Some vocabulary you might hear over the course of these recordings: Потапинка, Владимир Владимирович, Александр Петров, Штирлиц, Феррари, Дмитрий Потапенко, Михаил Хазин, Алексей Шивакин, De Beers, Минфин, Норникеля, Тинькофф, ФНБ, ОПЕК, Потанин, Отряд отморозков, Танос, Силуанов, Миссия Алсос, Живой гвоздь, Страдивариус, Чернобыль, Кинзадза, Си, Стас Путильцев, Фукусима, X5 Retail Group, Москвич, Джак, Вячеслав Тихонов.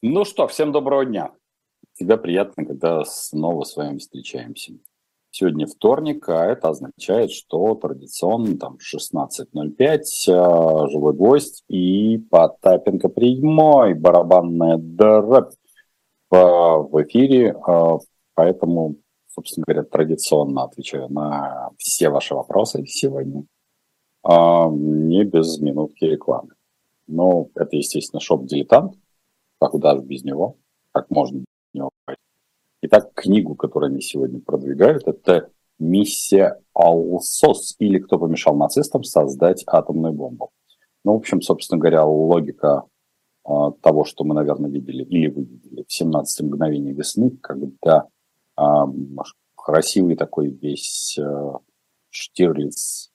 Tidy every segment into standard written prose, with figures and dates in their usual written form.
Ну что, всем доброго дня. Всегда приятно, когда снова с вами встречаемся. Сегодня вторник, а это означает, что традиционно там 16:05, Живой гвоздь и Потапинка прямой, барабанная дробь в эфире. Поэтому, собственно говоря, традиционно отвечаю на все ваши вопросы сегодня. Не без минутки рекламы. Ну, это, естественно, шоп-дилетант. Как удар без него, как можно без него. Итак, книгу, которую они сегодня продвигают, это «Миссия Алсос» или «Кто помешал нацистам создать атомную бомбу». Ну, в общем, собственно говоря, логика того, что мы, наверное, видели или вы видели в 17 мгновении весны, когда красивый такой весь Штирлиц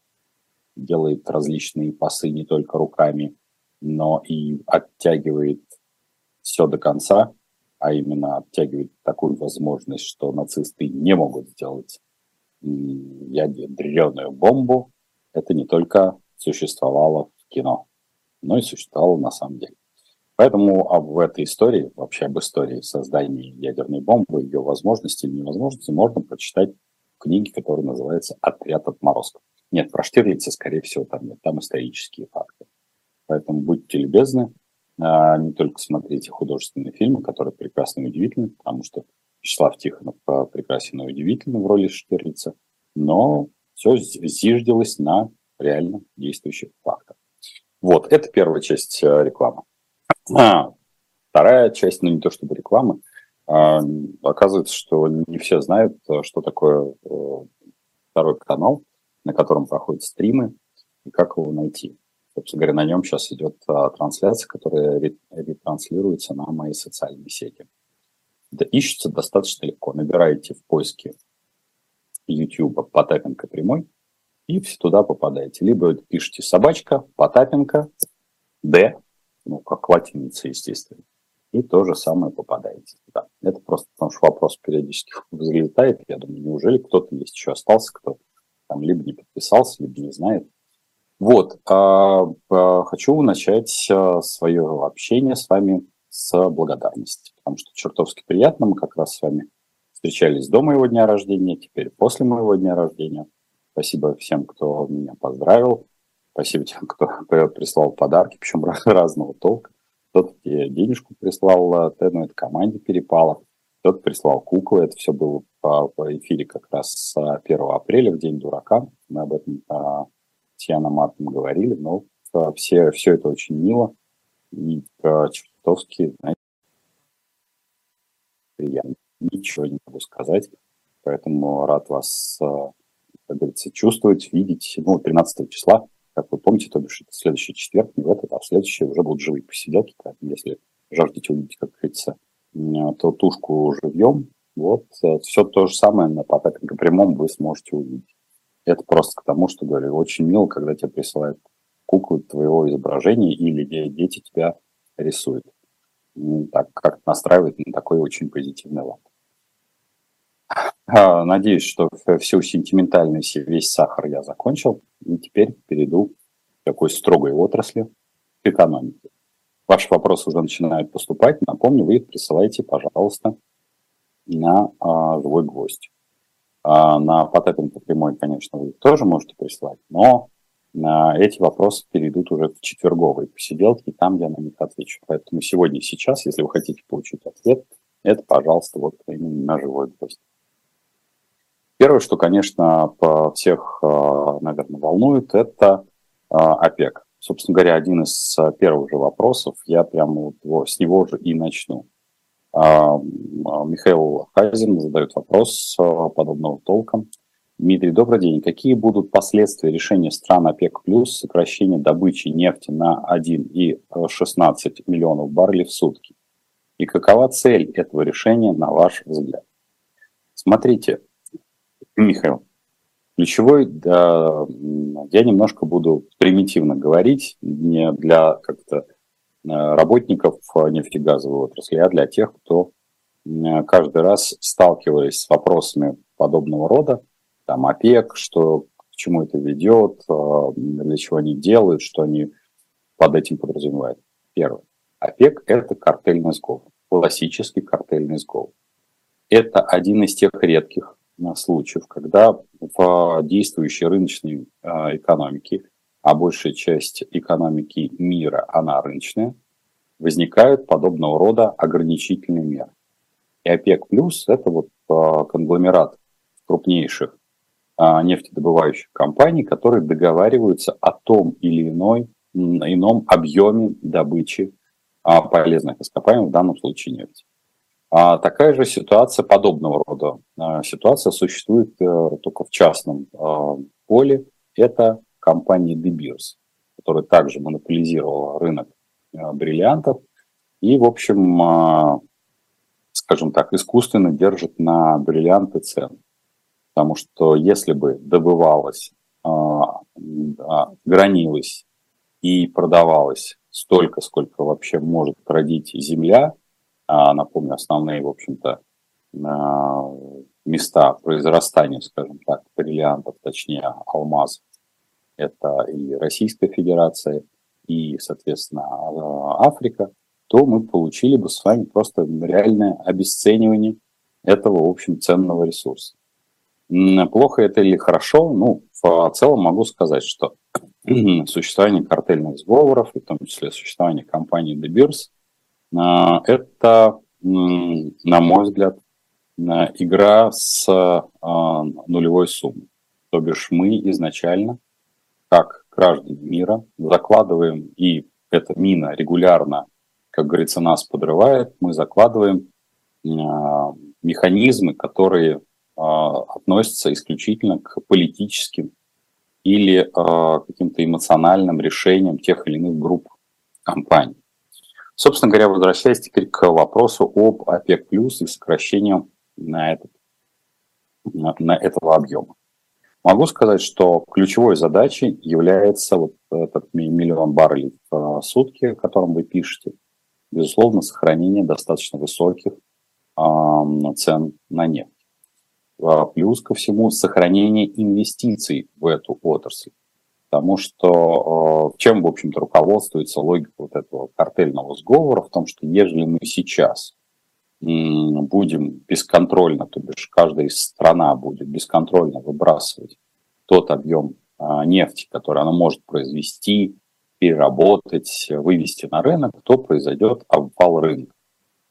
делает различные пасы не только руками, но и оттягивает все до конца, а именно оттягивает такую возможность, что нацисты не могут сделать ядерную бомбу. Это не только существовало в кино, но и существовало на самом деле. Поэтому об этой истории, вообще об истории создания ядерной бомбы, ее возможности или невозможности, можно прочитать в книге, которая называется «Отряд отморозков». Нет, про Штирлица, скорее всего, там нет, там исторические факты. Поэтому будьте любезны, не только смотрите художественные фильмы, которые прекрасны и удивительны, потому что Вячеслав Тихонов прекрасен и удивителен в роли Штирлица, но все зиждилось на реально действующих фактах. Вот, это первая часть рекламы. Вторая часть, ну не то чтобы рекламы, оказывается, что не все знают, что такое второй канал, на котором проходят стримы, и как его найти. Собственно говоря, на нем сейчас идет трансляция, которая ретранслируется на мои социальные сети. Да, ищется достаточно легко. Набираете в поиске YouTube «Потапенко прямой» и туда попадаете. Либо пишите «собачка», «Потапенко», «Д», ну, как латиница, естественно, и то же самое попадаете туда. Это просто потому, что вопрос периодически взлетает. Я думаю, неужели кто-то есть еще остался, кто там либо не подписался, либо не знает. Вот, хочу начать свое общение с вами с благодарности, потому что чертовски приятно, мы как раз с вами встречались до моего дня рождения, теперь после моего дня рождения. Спасибо всем, кто меня поздравил, спасибо тем, кто прислал подарки, причем разного толка. Кто-то тебе денежку прислал, ну, это команде перепало, кто-то прислал куклы, это все было по эфире как раз 1 апреля, в День дурака, мы об этом Марком говорили, но все это очень мило и чертовски, знаете, приятно. Ничего не могу сказать, поэтому рад вас, как говорится, чувствовать, видеть. Ну, 13 числа, как вы помните, то бишь это следующий четверг, не в этот, а в следующий уже будут живые посиделки. Если жаждете увидеть, как говорится, тушку живьем, вот, все то же самое на Потапенко прямом вы сможете увидеть. Это просто к тому, что, говорю, очень мило, когда тебе присылают куклы твоего изображения или дети тебя рисуют. Так как настраивает на такой очень позитивный лад. Надеюсь, что всю сентиментальность, весь сахар я закончил. И теперь перейду к такой строгой отрасли к экономике. Ваши вопросы уже начинают поступать. Напомню, вы их присылайте, пожалуйста, на «Живой гвоздь». На Потапенко прямой, конечно, вы тоже можете прислать, но эти вопросы перейдут уже в четверговые посиделки, и там я на них отвечу. Поэтому сегодня и сейчас, если вы хотите получить ответ, это, пожалуйста, вот именно на «Живой гвоздь». Первое, что, конечно, всех, наверное, волнует, это ОПЕК. Собственно говоря, один из первых же вопросов, я прямо вот с него же и начну. Михаил Хазин задает вопрос подобного толка. Дмитрий, добрый день. Какие будут последствия решения стран ОПЕК+, сокращения добычи нефти на 1,16 миллионов баррелей в сутки? И какова цель этого решения, на ваш взгляд? Смотрите, Михаил, ключевой, да, я немножко буду примитивно говорить, не для как-то работников нефтегазовой отрасли, а для тех, кто каждый раз сталкивались с вопросами подобного рода, там ОПЕК, что, к чему это ведет, для чего они делают, что они под этим подразумевают. Первое. ОПЕК – это картельный сговор. классический коктейльный сгол. Это один из тех редких случаев, когда в действующей рыночной экономике, а большая часть экономики мира, она рыночная, возникают подобного рода ограничительные меры. И ОПЕК+, это вот конгломерат крупнейших нефтедобывающих компаний, которые договариваются о том или ином объеме добычи полезных ископаемых, в данном случае нефти. Такая же ситуация, подобного рода ситуация существует только в частном поле. Это компания De Beers, которая также монополизировала рынок бриллиантов и, в общем, скажем так, искусственно держит на бриллианты цену. Потому что если бы добывалось, гранилось и продавалось столько, сколько вообще может родить земля, напомню, основные, в общем-то, места произрастания, скажем так, бриллиантов, точнее, алмазов, это и Российская Федерация, и, соответственно, Африка, то мы получили бы с вами просто реальное обесценивание этого, в общем, ценного ресурса. Плохо это или хорошо? Ну, в целом могу сказать, что существование картельных сговоров, и в том числе существование компании De Beers, это, на мой взгляд, игра с нулевой суммой. То бишь мы изначально, как граждане мира, закладываем, и эта мина регулярно, как говорится, нас подрывает, мы закладываем механизмы, которые относятся исключительно к политическим или каким-то эмоциональным решениям тех или иных групп компаний. Собственно говоря, возвращаясь теперь к вопросу об ОПЕК+, и сокращению этого объема. Могу сказать, что ключевой задачей является вот этот 1 миллион баррелей в сутки, о котором вы пишете, безусловно, сохранение достаточно высоких цен на нефть. Плюс ко всему сохранение инвестиций в эту отрасль. Потому что чем, в общем-то, руководствуется логика вот этого картельного сговора в том, что ежели мы сейчас будем бесконтрольно, то бишь каждая страна будет бесконтрольно выбрасывать тот объем нефти, который она может произвести, переработать, вывести на рынок, то произойдет обвал рынка.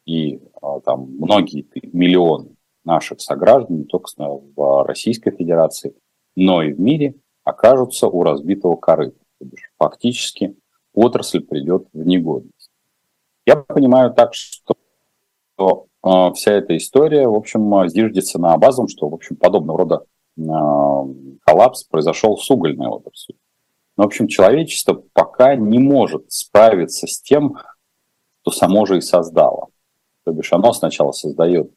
И там многие миллионы наших сограждан, не только в Российской Федерации, но и в мире, окажутся у разбитого корыта. То бишь, фактически отрасль придет в негодность. Я понимаю так, что вся эта история, в общем, зиждется на базовом, что, в общем, подобного рода коллапс произошел с угольной отраслью. Но, в общем, человечество пока не может справиться с тем, что само же и создало. То бишь, оно сначала создает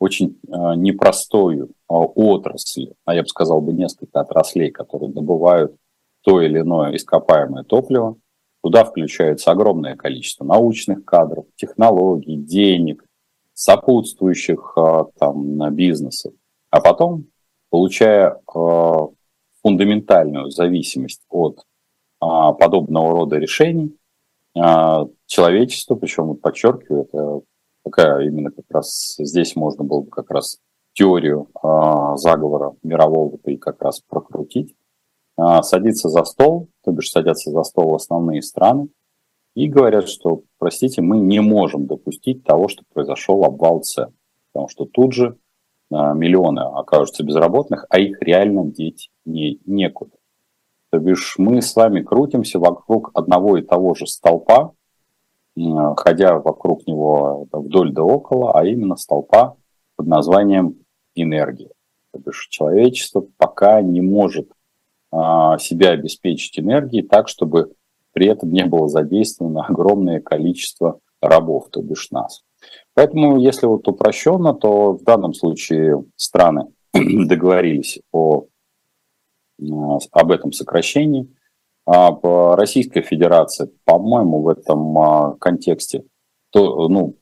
очень непростую отрасль, а я бы сказал бы несколько отраслей, которые добывают то или иное ископаемое топливо. Туда включается огромное количество научных кадров, технологий, денег, сопутствующих там бизнесов. А потом, получая фундаментальную зависимость от подобного рода решений, человечество, причем подчеркиваю, это такая именно как раз здесь можно было бы как раз теорию заговора мирового-то и как раз прокрутить, садится за стол, то бишь садятся за стол основные страны и говорят, что, простите, мы не можем допустить того, что произошел обвал цен, потому что тут же миллионы окажутся безработных, а их реально деть некуда. То бишь мы с вами крутимся вокруг одного и того же столпа, ходя вокруг него вдоль да около, а именно столпа под названием энергия. То бишь человечество пока не может себя обеспечить энергией так, чтобы при этом не было задействовано огромное количество рабов, то бишь нас. Поэтому, если вот упрощенно, то в данном случае страны договорились об этом сокращении. Российская Федерация, по-моему, в этом контексте, у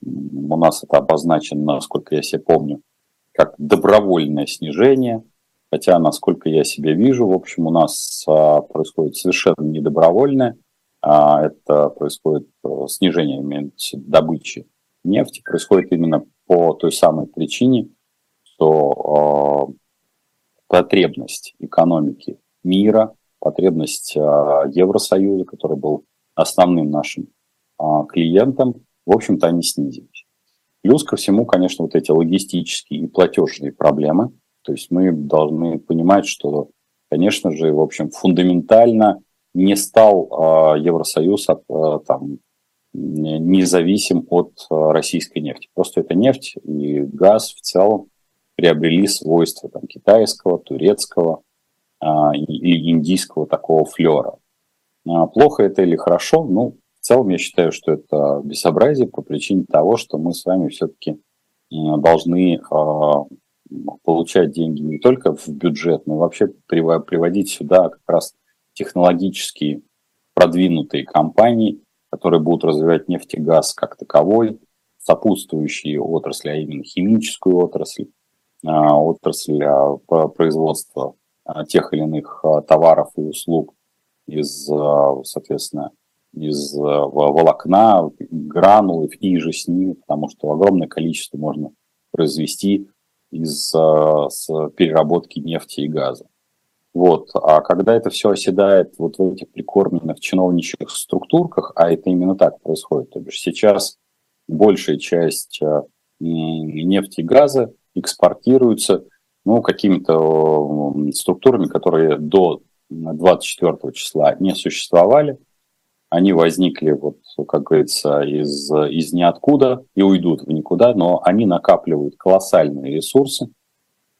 нас это обозначено, насколько я себе помню, как добровольное снижение, хотя, насколько я себе вижу, в общем, у нас происходит совершенно недобровольное, это происходит снижение добычи нефти происходит именно по той самой причине, что потребность экономики мира, потребность Евросоюза, который был основным нашим клиентом, в общем-то, они снизились. Плюс ко всему, конечно, вот эти логистические и платежные проблемы. То есть мы должны понимать, что, конечно же, в общем, фундаментально не стал Евросоюз там, независим от российской нефти. Просто эта нефть и газ в целом приобрели свойства там, китайского, турецкого и индийского такого флера. Плохо это или хорошо? Ну, в целом я считаю, что это безобразие по причине того, что мы с вами все-таки должны получать деньги не только в бюджет, но и вообще приводить сюда как раз технологически продвинутые компании, которые будут развивать нефть и газ как таковой, сопутствующие отрасли, а именно химическую отрасль, отрасль производства тех или иных товаров и услуг из, соответственно, из волокна, гранулов и же с ними, потому что огромное количество можно произвести с переработки нефти и газа. Вот. А когда это все оседает вот в этих прикормленных чиновничьих структурках, а это именно так происходит, то бишь сейчас большая часть нефти и газа экспортируется ну, какими-то структурами, которые до 24 числа не существовали. Они возникли, вот, как говорится, из ниоткуда и уйдут в никуда, но они накапливают колоссальные ресурсы.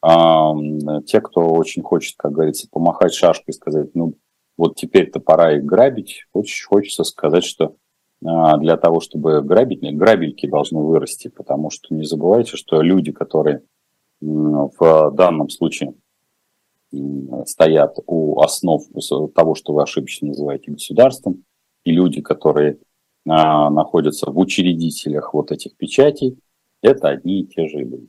Те, кто очень хочет, как говорится, помахать шашкой и сказать, ну вот теперь-то пора их грабить, очень хочется сказать, что для того, чтобы грабить, грабельки должны вырасти, потому что не забывайте, что люди, которые в данном случае стоят у основ того, что вы ошибочно называете государством, и люди, которые находятся в учредителях вот этих печатей, это одни и те же люди.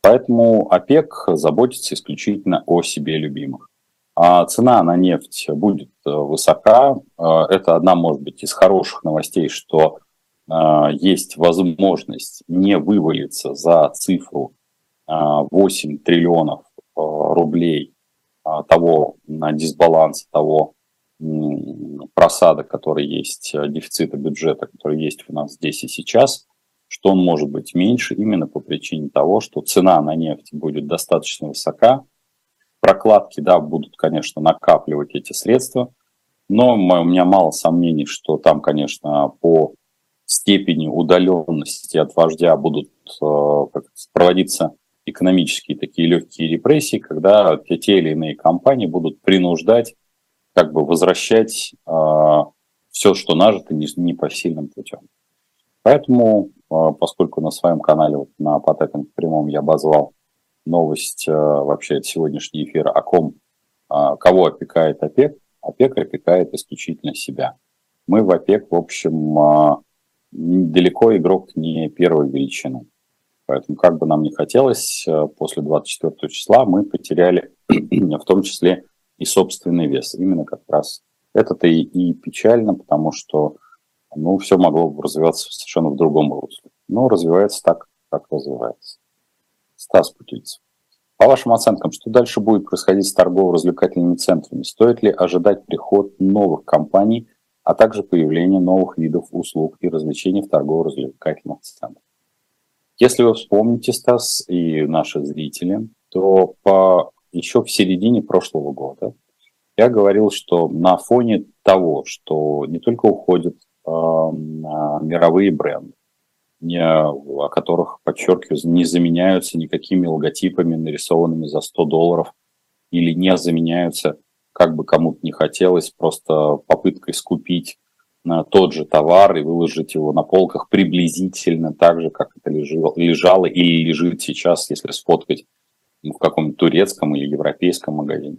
Поэтому ОПЕК заботится исключительно о себе любимых. А цена на нефть будет высока. Это одна, может быть, из хороших новостей, что есть возможность не вывалиться за цифру 8 триллионов рублей того дисбаланса, того просада, который есть, дефицита бюджета, который есть у нас здесь и сейчас, что он может быть меньше именно по причине того, что цена на нефть будет достаточно высока. Прокладки, да, будут, конечно, накапливать эти средства, но у меня мало сомнений, что там, конечно, по степени удаленности от вождя будут проводиться экономические такие легкие репрессии, когда те или иные компании будут принуждать как бы возвращать все, что нажито, непосильным путем. Поэтому, поскольку на своем канале, вот, на Потапинке прямом, я обозвал новость вообще от сегодняшнего эфира, о ком, кого опекает ОПЕК, ОПЕК опекает исключительно себя. Мы в ОПЕК, в общем, далеко игрок не первой величины. Поэтому, как бы нам ни хотелось, после 24 числа мы потеряли в том числе и собственный вес. Именно как раз это-то и печально, потому что ну, все могло бы развиваться совершенно в другом русле. Но развивается так, как развивается. Стас Путильцев. По вашим оценкам, что дальше будет происходить с торгово-развлекательными центрами? Стоит ли ожидать приход новых компаний, а также появление новых видов услуг и развлечений в торгово-развлекательных центрах? Если вы вспомните, Стас, и наши зрители, то еще в середине прошлого года я говорил, что на фоне того, что не только уходят мировые бренды, о которых, подчеркиваю, не заменяются никакими логотипами, нарисованными за $100, или не заменяются, как бы кому-то не хотелось, просто попыткой скупить на тот же товар и выложить его на полках приблизительно так же, как это лежало или лежит сейчас, если сфоткать в каком-то турецком или европейском магазине.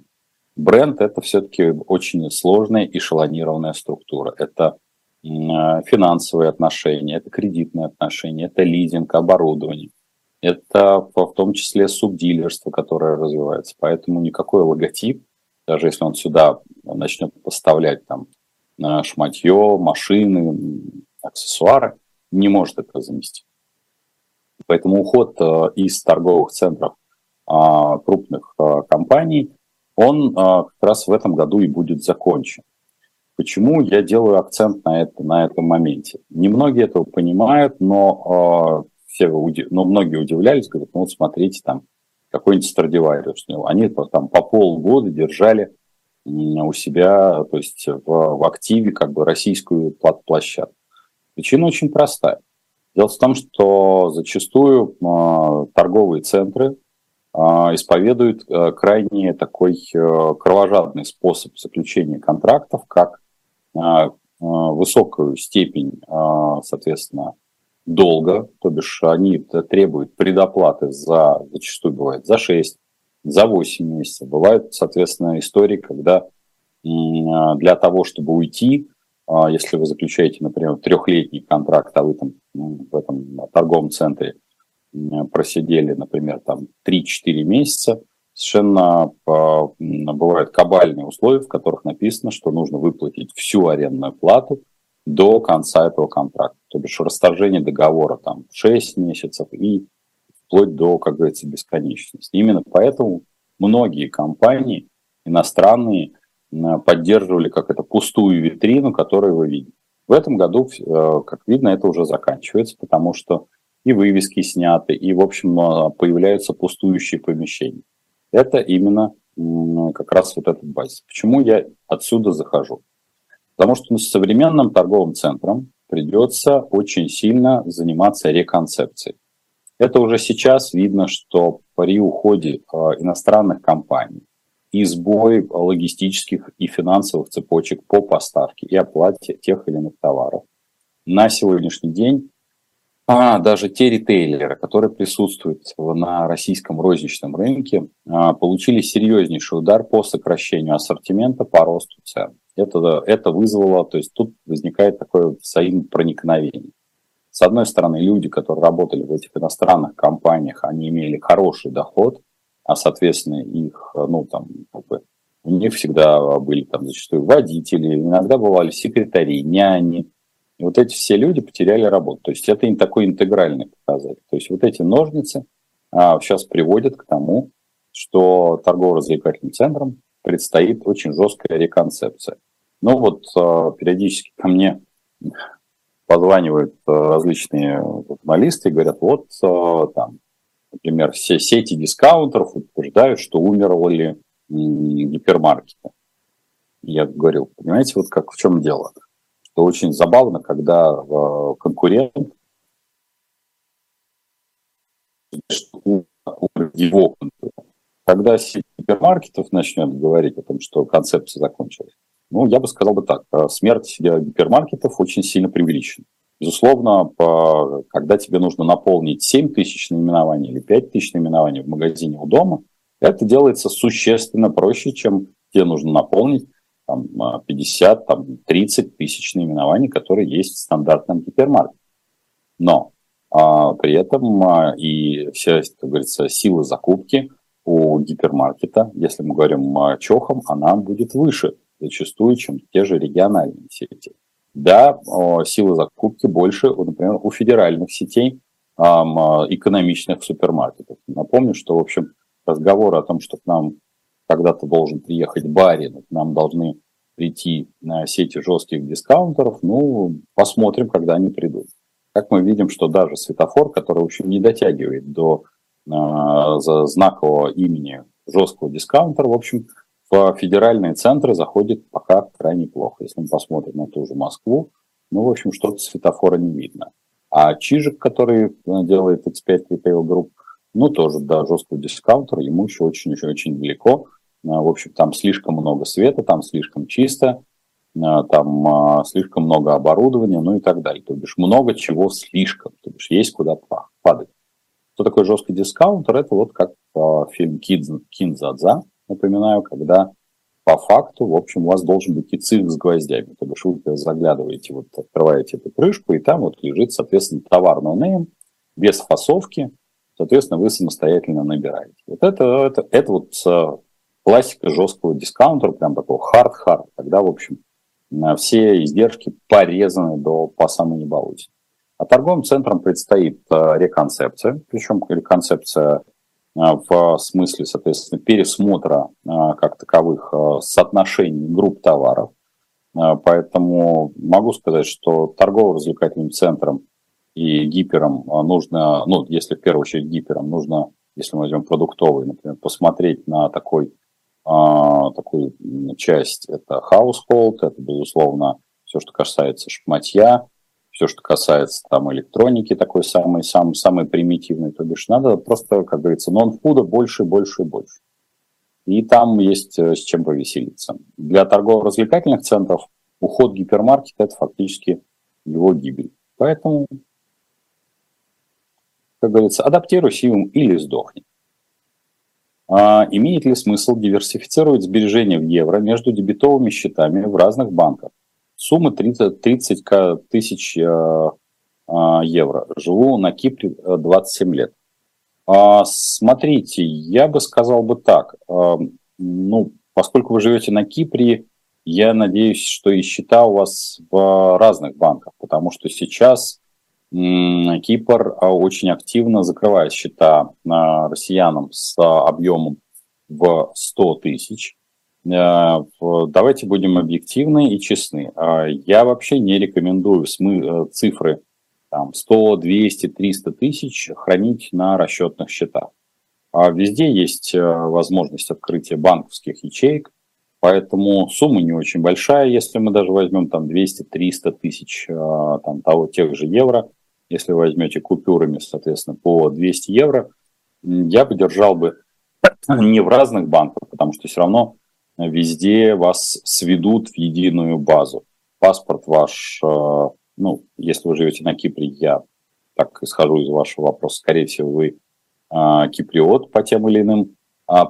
Бренд – это все-таки очень сложная эшелонированная структура. Это финансовые отношения, это кредитные отношения, это лизинг, оборудование. Это в том числе субдилерство, которое развивается. Поэтому никакой логотип, даже если он сюда начнет поставлять там шматье, машины, аксессуары, не может это заместить. Поэтому уход из торговых центров крупных компаний, он как раз в этом году и будет закончен. Почему я делаю акцент на этом моменте? Немногие этого понимают, но многие удивлялись, говорят, ну вот смотрите, там какой-нибудь Страдивариус. Они там по полгода держали у себя, то есть в активе как бы российскую площадку. Причина очень простая. Дело в том, что зачастую торговые центры исповедуют крайне такой кровожадный способ заключения контрактов, как высокую степень, соответственно, долга, то бишь они требуют предоплаты зачастую бывает за 6, за 8 месяцев. Бывают, соответственно, истории, когда для того, чтобы уйти, если вы заключаете, например, трехлетний контракт, а вы там в этом торговом центре просидели, например, там 3-4 месяца, совершенно бывают кабальные условия, в которых написано, что нужно выплатить всю арендную плату до конца этого контракта. То бишь расторжение договора там 6 месяцев и вплоть до, как говорится, бесконечности. Именно поэтому многие компании иностранные поддерживали как это пустую витрину, которую вы видите. В этом году, как видно, это уже заканчивается, потому что и вывески сняты, и, в общем, появляются пустующие помещения. Это именно как раз вот этот базис. Почему я отсюда захожу? Потому что с современным торговым центром придется очень сильно заниматься реконцепцией. Это уже сейчас видно, что при уходе иностранных компаний и сбой логистических и финансовых цепочек по поставке и оплате тех или иных товаров на сегодняшний день даже те ритейлеры, которые присутствуют на российском розничном рынке, получили серьезнейший удар по сокращению ассортимента, по росту цен. Это вызвало, то есть тут возникает такое взаимопроникновение. С одной стороны, люди, которые работали в этих иностранных компаниях, они имели хороший доход, а, соответственно, у них всегда были там зачастую водители, иногда бывали секретари, няни. И вот эти все люди потеряли работу. То есть это такой интегральный показатель. То есть вот эти ножницы сейчас приводят к тому, что торгово-развлекательным центрам предстоит очень жесткая реконцепция. Ну вот периодически ко мне позванивают различные журналисты и говорят, вот там, например, все сети дискаунтеров утверждают, что умерли гипермаркеты. Я говорю, понимаете, вот как в чем дело? Что очень забавно, когда конкурент, когда сеть гипермаркетов начнет говорить о том, что концепция закончилась, ну, я бы сказал бы так, смерть гипермаркетов очень сильно преувеличена. Безусловно, когда тебе нужно наполнить 7000 наименований или 5000 наименований в магазине у дома, это делается существенно проще, чем тебе нужно наполнить 50, 30 тысяч наименований, которые есть в стандартном гипермаркете. Но при этом и вся, как говорится, сила закупки у гипермаркета, если мы говорим чохом, она будет выше зачастую, чем те же региональные сети. Да, сила закупки больше, например, у федеральных сетей экономичных супермаркетов. Напомню, что, в общем, разговоры о том, что к нам когда-то должен приехать барин, к нам должны прийти на сети жестких дискаунтеров, ну, посмотрим, когда они придут. Как мы видим, что даже светофор, который, в общем, не дотягивает до знакового имени жесткого дискаунтера, в общем, в федеральные центры заходит пока крайне плохо. Если мы посмотрим на ту же Москву, ну, в общем, что-то светофора не видно. А Чижик, который делает X5 Retail Group, ну, тоже до жесткого дискаунтера, ему еще очень-очень далеко. В общем, там слишком много света, там слишком чисто, там слишком много оборудования, ну и так далее. То бишь много чего слишком, то бишь есть куда падать. Что такое жесткий дискаунтер? Это вот как фильм «Кинзадза», напоминаю, когда по факту, в общем, у вас должен быть и цирк с гвоздями. То бишь вы заглядываете, вот открываете эту крышку, и там вот лежит, соответственно, товар ноунейм, без фасовки. Соответственно, вы самостоятельно набираете. Вот это вот классика жесткого дискаунтера, прям такого хард-хард, когда, в общем, все издержки порезаны по самой неболоте. А торговым центрам предстоит реконцепция, причем реконцепция в смысле, соответственно, пересмотра как таковых соотношений групп товаров. Поэтому могу сказать, что торгово-развлекательным центрам и гиперам нужно, ну, если в первую очередь гиперам нужно, если мы возьмем продуктовый, например, посмотреть на такую часть, это household, это, безусловно, все, что касается шматья, все, что касается там электроники, такой самый примитивный, то бишь надо просто, как говорится, нон-фуда больше, больше и больше. И там есть с чем повеселиться. Для торгово-развлекательных центров уход гипермаркета – это фактически его гибель. Поэтому, как говорится, адаптируйся им или сдохни. Имеет ли смысл диверсифицировать сбережения в евро между дебетовыми счетами в разных банках? Сумма 30 тысяч евро. Живу на Кипре 27 лет. Смотрите, я бы сказал бы так. Ну, поскольку вы живете на Кипре, я надеюсь, что и счета у вас в разных банках, потому что сейчас Кипр очень активно закрывает счета россиянам с объемом в 100 тысяч. Давайте будем объективны и честны. Я вообще не рекомендую цифры там, 100, 200, 300 тысяч хранить на расчетных счетах. Везде есть возможность открытия банковских ячеек, поэтому сумма не очень большая, если мы даже возьмем там 200-300 тысяч там, тех же евро. Если вы возьмете купюрами, соответственно, по 200 евро, я бы держал бы не в разных банках, потому что все равно везде вас сведут в единую базу. Паспорт ваш... Ну, если вы живете на Кипре, я так исхожу из вашего вопроса, скорее всего, вы киприот по тем или иным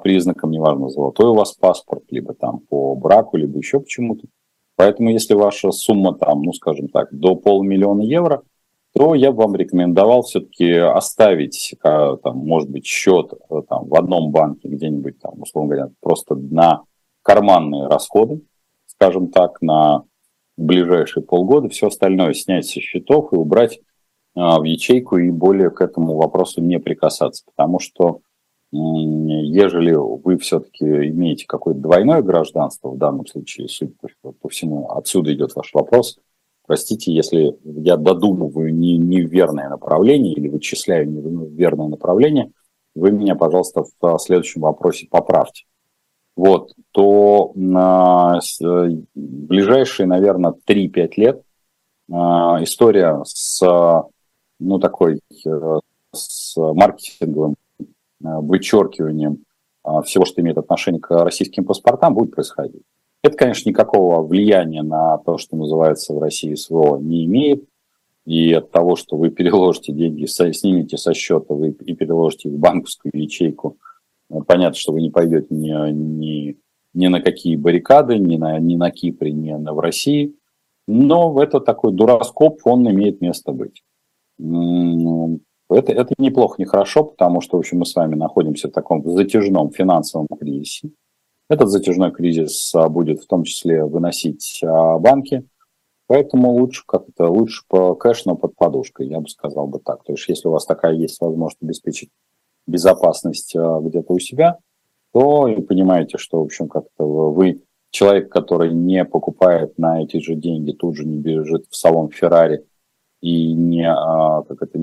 признакам, неважно, золотой у вас паспорт, либо там по браку, либо еще почему-то. Поэтому, если ваша сумма там, ну, скажем так, до 500 000 евро, то я бы вам рекомендовал все-таки оставить, там, может быть, счет там, в одном банке где-нибудь, там, условно говоря, просто на карманные расходы, скажем так, на... в ближайшие полгода, все остальное снять со счетов и убрать в ячейку и более к этому вопросу не прикасаться. Потому что, ежели вы все-таки имеете какое-то двойное гражданство, в данном случае, судя по всему, отсюда идет ваш вопрос, простите, если я додумываю неверное направление или вычисляю неверное направление, вы меня, пожалуйста, в следующем вопросе поправьте. Вот, то ближайшие, наверное, 3-5 лет история с, ну, такой, с маркетинговым вычеркиванием всего, что имеет отношение к российским паспортам, будет происходить. Это, конечно, никакого влияния на то, что называется в России СВО, не имеет. И от того, что вы переложите деньги, снимете со счета и переложите их в банковскую ячейку, понятно, что вы не пойдете ни на какие баррикады, ни на Кипре, ни в России. Но это такой дураскоп, он имеет место быть. Это неплохо, нехорошо, потому что, в общем, мы с вами находимся в таком затяжном финансовом кризисе. Этот затяжной кризис будет в том числе выносить банки. Поэтому лучше как-то по кэш, но под подушкой, я бы сказал бы так. То есть, если у вас такая есть возможность обеспечить безопасность где-то у себя, то и понимаете, что, в общем, как-то вы человек, который не покупает на эти же деньги, тут же не бежит в салон Феррари и не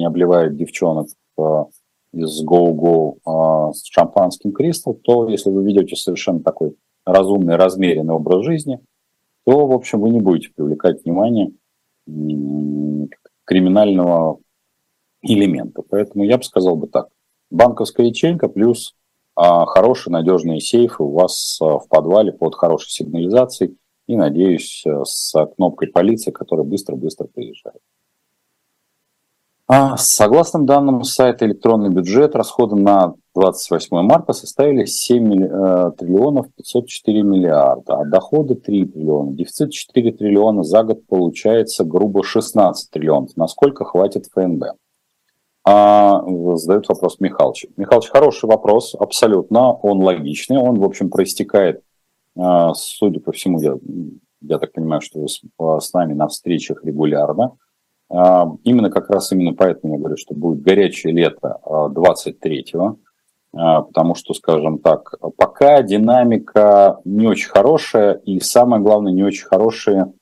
обливает девчонок из Go-Go с шампанским Crystal, то если вы ведете совершенно такой разумный, размеренный образ жизни, то, в общем, вы не будете привлекать внимание криминального элемента. Поэтому я бы сказал бы так. Банковская ячейка плюс хорошие надежные сейфы у вас в подвале под хорошей сигнализацией и, надеюсь, с кнопкой полиции, которая быстро-быстро приезжает. Согласно данным сайта «Электронный бюджет», расходы на 28 марта составили 7 триллионов 504 миллиарда, а доходы 3 триллиона, дефицит 4 триллиона, за год получается грубо 16 триллионов. Насколько хватит ФНБ? Задает вопрос Михалыч. Михалыч, хороший вопрос, абсолютно, он логичный, он, в общем, проистекает, судя по всему, я так понимаю, что вы с нами на встречах регулярно, Именно как раз именно поэтому я говорю, что будет горячее лето 23-го, потому что, скажем так, пока динамика не очень хорошая и, самое главное, не очень хорошие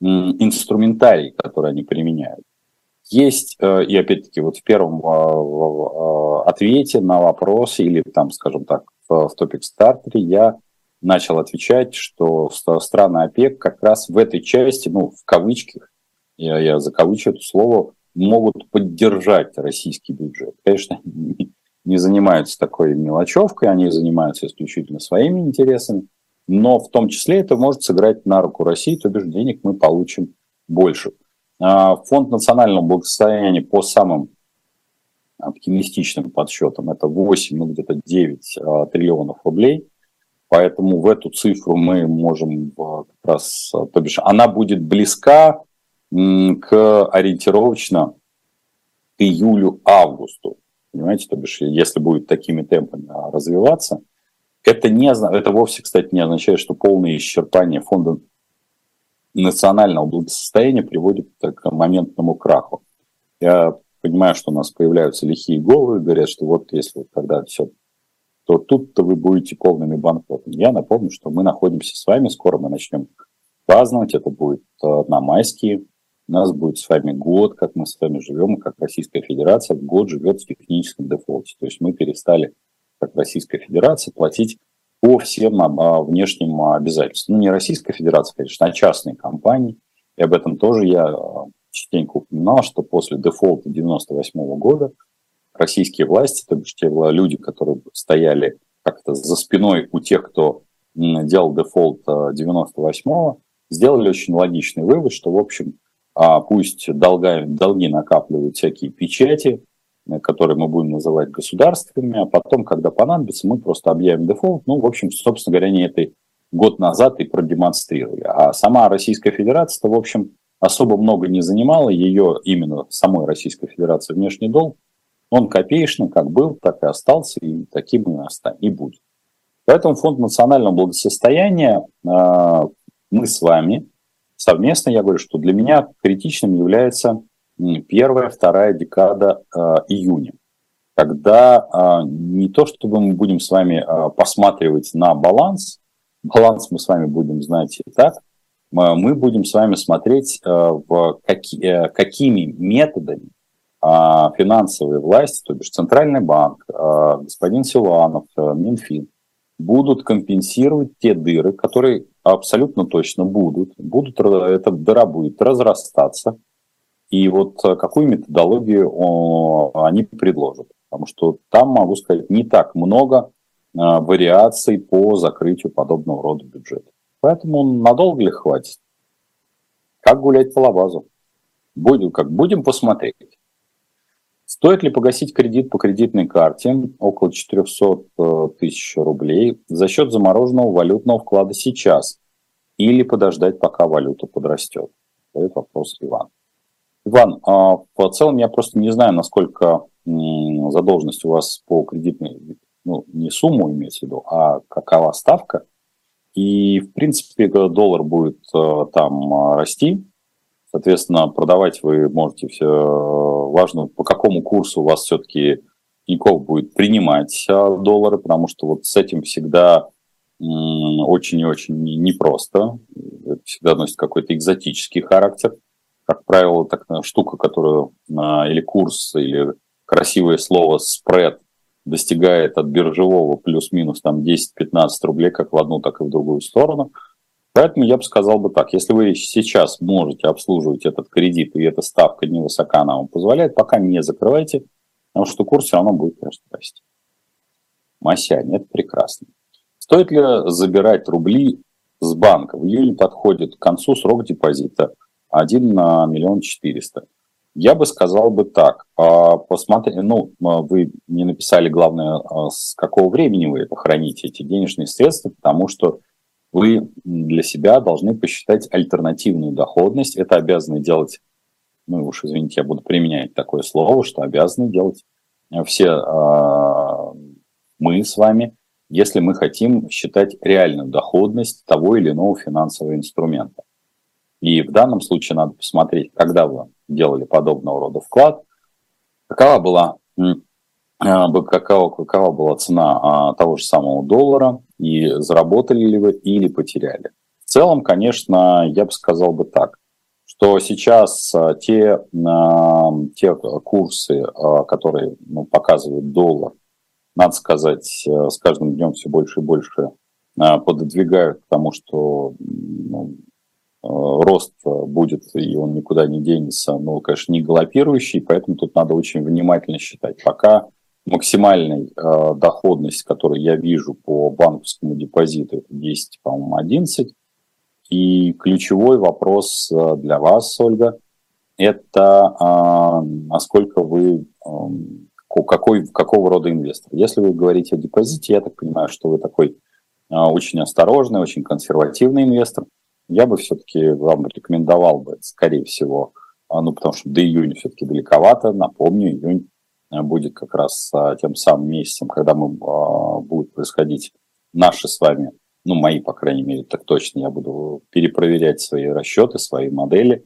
инструментарии, которые они применяют. Есть, и опять-таки вот в первом ответе на вопрос или там, скажем так, в топик-стартере я начал отвечать, что страны ОПЕК как раз в этой части, ну, в кавычках, я закавычу это слово, могут поддержать российский бюджет. Конечно, они не занимаются такой мелочевкой, они занимаются исключительно своими интересами, но в том числе это может сыграть на руку России, то бишь денег мы получим больше. Фонд национального благосостояния по самым оптимистичным подсчетам это 8, ну где-то 9 триллионов рублей. Поэтому в эту цифру мы можем как раз, то бишь она будет близка к ориентировочно к июлю-августу. Понимаете, то бишь если будет такими темпами развиваться, это вовсе, кстати, не означает, что полное исчерпание фонда национального благосостояния приводит к моментному краху. Я понимаю, что у нас появляются лихие головы, говорят, что вот если когда все, то тут-то вы будете полными банкротами. Я напомню, что мы находимся с вами, скоро мы начнем праздновать, это будет на майские, у нас будет с вами год, как мы с вами живем, как Российская Федерация, год живет в техническом дефолте. То есть мы перестали, как Российская Федерация, платить по всем внешним обязательствам. Ну, не Российская Федерация, конечно, а частные компании. И об этом тоже я частенько упоминал, что после дефолта 1998 года российские власти, то бишь те люди, которые стояли как-то за спиной у тех, кто делал дефолт 1998-го, сделали очень логичный вывод, что, в общем, пусть долги накапливают всякие печати, которые мы будем называть государственными, а потом, когда понадобится, мы просто объявим дефолт. Ну, в общем, собственно говоря, они это год назад и продемонстрировали. А сама Российская Федерация-то, в общем, особо много не занимала. Ее именно самой Российской Федерации внешний долг, он копеечный, как был, так и остался, и таким и будет. Поэтому Фонд национального благосостояния мы с вами совместно, я говорю, что для меня критичным является первая-вторая декада июня, когда не то чтобы мы будем с вами посматривать на баланс, баланс мы с вами будем знать и так, мы будем с вами смотреть, какими методами финансовые власти, то бишь Центральный банк, господин Силуанов, Минфин, будут компенсировать те дыры, которые абсолютно точно будут, эта дыра будет разрастаться. И вот какую методологию они предложат. Потому что там, могу сказать, не так много вариаций по закрытию подобного рода бюджета. Поэтому надолго ли хватит? Как гулять по лабазу? Будем посмотреть. Стоит ли погасить кредит по кредитной карте около 400 тысяч рублей за счет замороженного валютного вклада сейчас? Или подождать, пока валюта подрастет? Это вопрос Ивана. Иван, по целом я просто не знаю, насколько задолженность у вас по кредитной, ну, не сумму имеется в виду, а какова ставка. И, в принципе, доллар будет там расти. Соответственно, продавать вы можете все. Важно, по какому курсу у вас все-таки Тинькофф будет принимать доллары, потому что вот с этим всегда очень и очень непросто. Это всегда носит какой-то экзотический характер. Как правило, так, штука, которую или курс, или красивое слово спред достигает от биржевого плюс-минус 10-15 рублей как в одну, так и в другую сторону. Поэтому я бы сказал бы так, если вы сейчас можете обслуживать этот кредит, и эта ставка невысока, она вам позволяет, пока не закрывайте, потому что курс все равно будет расти. Масяня, это прекрасно. Стоит ли забирать рубли с банка? В июле подходит к концу срок депозита. 1 400 000. Я бы сказал бы так, посмотрите, ну, вы не написали, главное, с какого времени вы это храните, эти денежные средства, потому что вы для себя должны посчитать альтернативную доходность. Это обязаны делать, ну уж извините, я буду применять такое слово, что обязаны делать все мы с вами, если мы хотим считать реальную доходность того или иного финансового инструмента. И в данном случае надо посмотреть, когда вы делали подобного рода вклад, какова была цена того же самого доллара, и заработали ли вы или потеряли. В целом, конечно, я бы сказал бы так, что сейчас те курсы, которые показывает доллар, надо сказать, с каждым днем все больше и больше пододвигают к тому, что рост будет, и он никуда не денется, но, конечно, не галопирующий, поэтому тут надо очень внимательно считать. Пока максимальная доходность, которую я вижу по банковскому депозиту, это 10, по-моему, 11. И ключевой вопрос для вас, Ольга, это насколько вы... какого рода инвестор? Если вы говорите о депозите, я так понимаю, что вы такой очень осторожный, очень консервативный инвестор. Я бы все-таки вам рекомендовал бы, скорее всего, потому что до июня все-таки далековато. Напомню, июнь будет как раз тем самым месяцем, когда будет происходить наши с вами, мои, по крайней мере, так точно, я буду перепроверять свои расчеты, свои модели.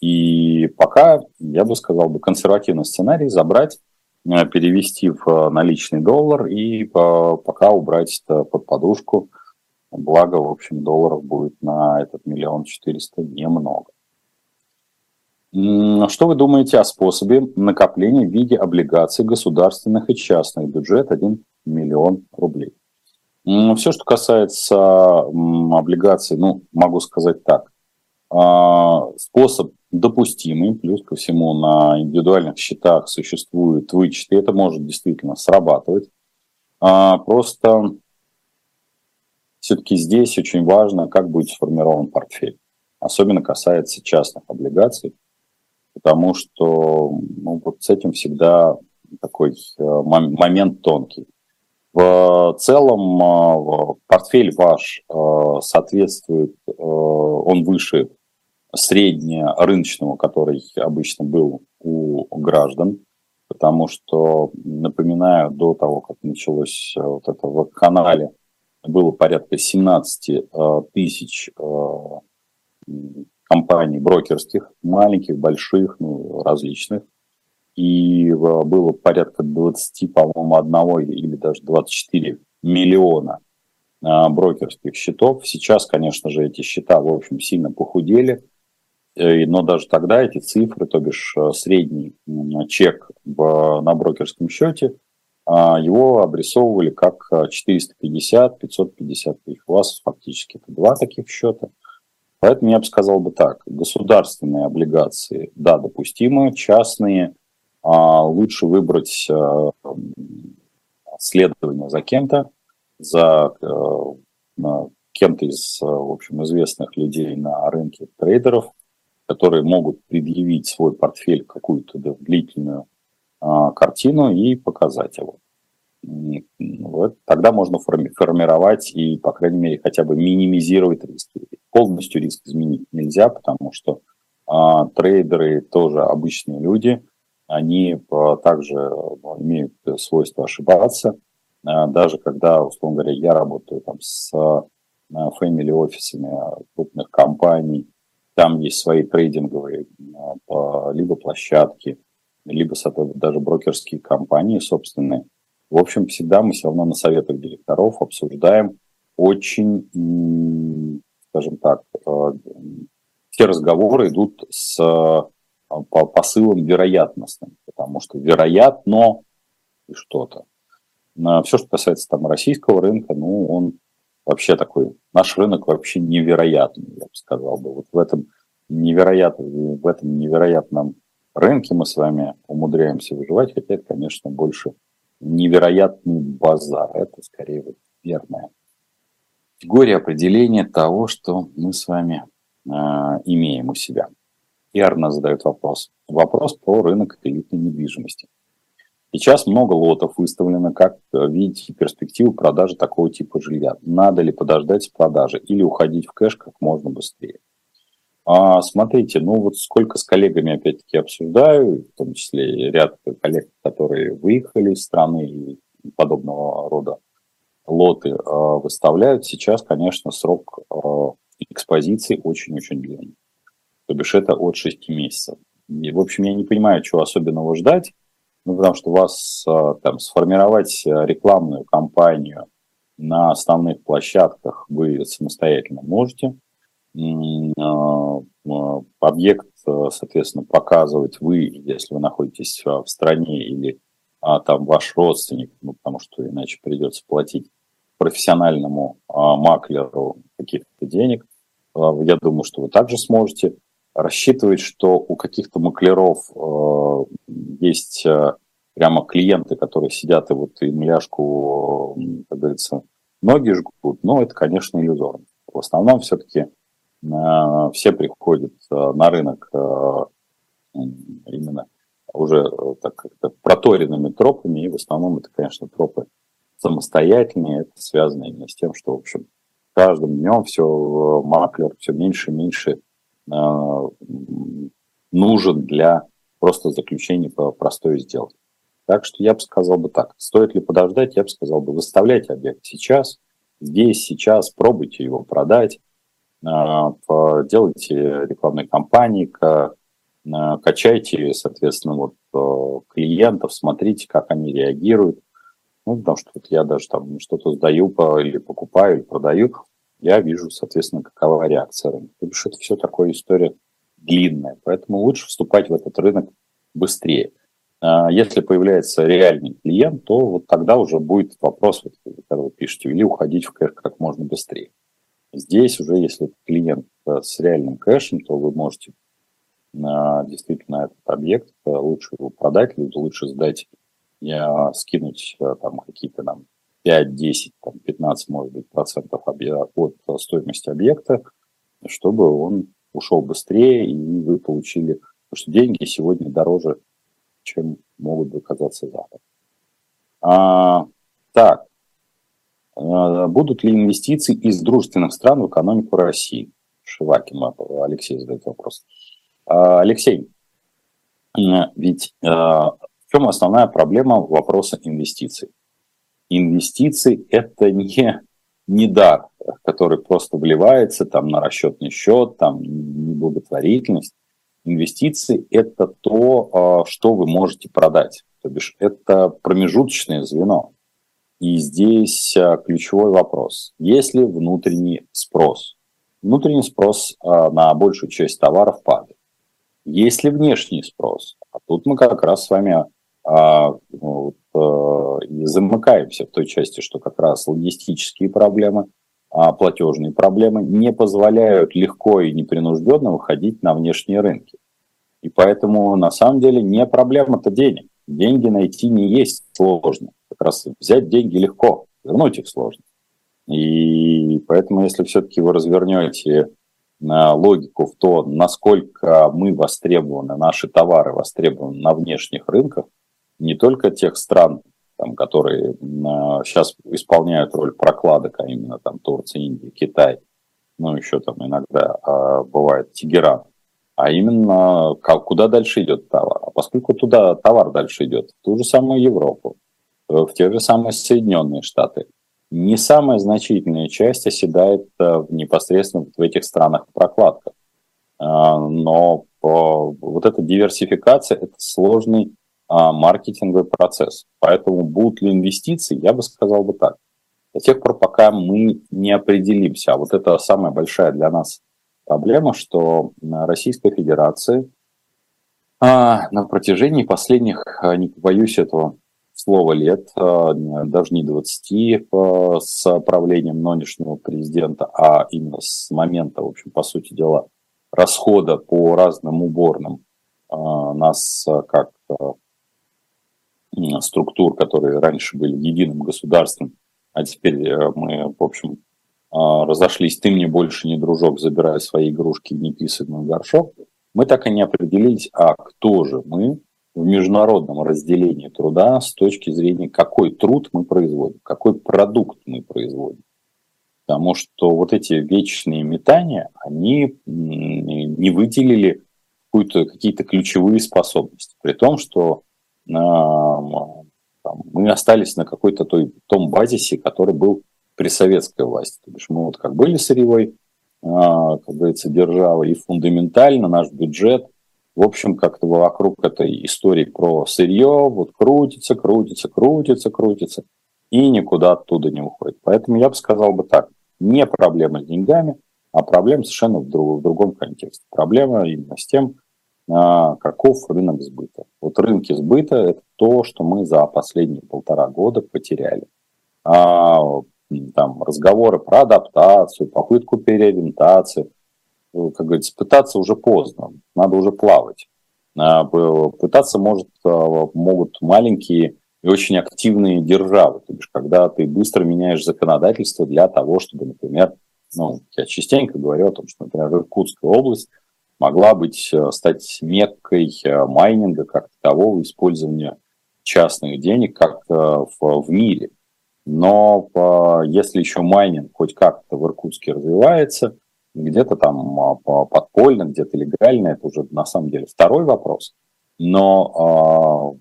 И пока, я бы сказал, консервативный сценарий забрать, перевести в наличный доллар и пока убрать это под подушку. Благо, в общем, долларов будет на этот 1 400 000 немного. Что вы думаете о способе накопления в виде облигаций государственных и частных? Бюджет 1 миллион рублей. Все, что касается облигаций, могу сказать так. Способ допустимый, плюс ко всему на индивидуальных счетах существуют вычеты, это может действительно срабатывать. Просто все-таки здесь очень важно, как будет сформирован портфель. Особенно касается частных облигаций, потому что с этим всегда такой момент тонкий. В целом портфель ваш соответствует, он выше среднерыночного, который обычно был у граждан, потому что, напоминаю, до того, как началось вот это в канале, было порядка 17 000 компаний брокерских, маленьких, больших, различных, и было порядка 20, по-моему, 1 или даже 24 миллиона брокерских счетов. Сейчас, конечно же, эти счета, в общем, сильно похудели, но даже тогда эти цифры, то бишь средний чек на брокерском счете, его обрисовывали как 450-550 тысяч. У вас фактически это 2 таких счета. Поэтому я бы сказал бы так. Государственные облигации, да, допустимы. Частные лучше выбрать следование за кем-то, из, в общем, известных людей на рынке трейдеров, которые могут предъявить свой портфель, какую-то длительную картину и показать его. Вот. Тогда можно формировать и, по крайней мере, хотя бы минимизировать риски. Полностью риск изменить нельзя, потому что трейдеры тоже обычные люди, они также имеют свойство ошибаться. Даже когда, условно говоря, я работаю там с фэмили офисами крупных компаний, там есть свои трейдинговые либо площадки, либо даже брокерские компании собственные. В общем, всегда мы все равно на советах директоров обсуждаем очень, скажем так, все разговоры идут с посылом вероятностным, потому что вероятно и что-то. Все, что касается там российского рынка, он вообще такой, наш рынок вообще невероятный, я бы сказал бы. Вот в этом невероятном рынке мы с вами умудряемся выживать, хотя это, конечно, больше невероятный базар, это скорее вот верное. Категория определения того, что мы с вами имеем у себя. И Арна задает вопрос. Вопрос про рынок элитной недвижимости. Сейчас много лотов выставлено. Как видите перспективу продажи такого типа жилья? Надо ли подождать с продажи или уходить в кэш как можно быстрее? Смотрите, сколько с коллегами опять-таки обсуждаю, в том числе ряд коллег, которые выехали из страны и подобного рода лоты выставляют. Сейчас, конечно, срок экспозиции очень-очень длинный. то бишь это от 6 месяцев. И, в общем, я не понимаю, чего особенного ждать, ну, потому что у вас там сформировать рекламную кампанию на основных площадках вы самостоятельно можете. Объект, соответственно, показывать вы, если вы находитесь в стране или там ваш родственник, ну, потому что иначе придется платить профессиональному маклеру каких-то денег. Я думаю, что вы также сможете рассчитывать, что у каких-то маклеров есть прямо клиенты, которые сидят и вот и мляшку, как говорится, ноги жгут, но это, конечно, иллюзорно. В основном все-таки все приходят на рынок именно уже так как-то проторенными тропами, и в основном это, конечно, тропы самостоятельные, это связано именно с тем, что, в общем, каждым днем все маклер все меньше и меньше нужен для просто заключения по простой сделке. Так что я бы сказал бы так, стоит ли подождать, я бы сказал бы, выставляйте объект сейчас, здесь, сейчас, пробуйте его продать, делайте рекламные кампании, качайте, соответственно, вот клиентов, смотрите, как они реагируют. Ну, потому что вот я даже там что-то сдаю или покупаю, или продаю, я вижу, соответственно, какова реакция рынка. Потому что это все такая история длинная, поэтому лучше вступать в этот рынок быстрее. Если появляется реальный клиент, то вот тогда уже будет вопрос, вот, когда вы пишете, или уходить в кэш как можно быстрее. Здесь уже, если клиент с реальным кэшем, то вы можете действительно этот объект лучше его продать, лучше сдать, скинуть там какие-то там 5, 10, там, 15, может быть, процентов от стоимости объекта, чтобы он ушел быстрее, и вы получили... Потому что деньги сегодня дороже, чем могут оказаться завтра. Так. Будут ли инвестиции из дружественных стран в экономику России? Шивакин, Алексей задает вопрос. Алексей, ведь в чем основная проблема вопроса инвестиций? Инвестиции – это не дар, который просто вливается там, на расчетный счет, там, неблаготворительность. Инвестиции – это то, что вы можете продать. То бишь это промежуточное звено. И здесь ключевой вопрос. Есть ли внутренний спрос? Внутренний спрос на большую часть товаров падает. Есть ли внешний спрос? А тут мы как раз с вами и замыкаемся в той части, что как раз логистические проблемы, платежные проблемы не позволяют легко и непринужденно выходить на внешние рынки. И поэтому на самом деле не проблема-то денег. Деньги найти не есть сложно. Как раз взять деньги легко, вернуть их сложно. И поэтому, если все-таки вы развернете логику в то, насколько мы востребованы, наши товары востребованы на внешних рынках, не только тех стран, там, которые сейчас исполняют роль прокладок, а именно там Турция, Индия, Китай, ну еще там иногда бывает Тегеран, а именно куда дальше идет товар. А поскольку туда товар дальше идет, в ту же самую Европу, в те же самые Соединенные Штаты, не самая значительная часть оседает непосредственно в этих странах-прокладках. Но вот эта диверсификация – это сложный маркетинговый процесс. Поэтому будут ли инвестиции, я бы сказал бы так. До тех пор, пока мы не определимся. А вот это самая большая для нас проблема, что Российская Федерация на протяжении последних, не побоюсь этого слова, лет, даже не 20 с правлением нынешнего президента, а именно с момента, в общем, по сути дела, расхода по разным уборным нас как структур, которые раньше были единым государством, а теперь мы, в общем, разошлись, ты мне больше не дружок, забирая свои игрушки, не писай в мой горшок, мы так и не определились, а кто же мы в международном разделении труда с точки зрения, какой труд мы производим, какой продукт мы производим. Потому что вот эти вечные метания, они не выделили какие-то ключевые способности, при том, что там, мы остались на какой-то том базисе, который был при советской власти. То бишь мы вот как были сырьевой как говорится, державы, и фундаментально наш бюджет, в общем, как-то вокруг этой истории про сырье вот крутится, и никуда оттуда не уходит. Поэтому я бы сказал бы так, не проблема с деньгами, а проблема совершенно в другом контексте. Проблема именно с тем, каков рынок сбыта. Вот рынки сбыта – это то, что мы за последние 1,5 года потеряли. Там разговоры про адаптацию, попытку переориентации, как говорится, пытаться уже поздно, надо уже плавать. Пытаться могут маленькие и очень активные державы, то есть когда ты быстро меняешь законодательство для того, чтобы, например, я частенько говорю о том, что, например, Иркутская область могла стать меккой майнинга как такового, использования частных денег как в мире. Но если еще майнинг хоть как-то в Иркутске развивается, где-то там подпольно, где-то легально, это уже на самом деле второй вопрос. Но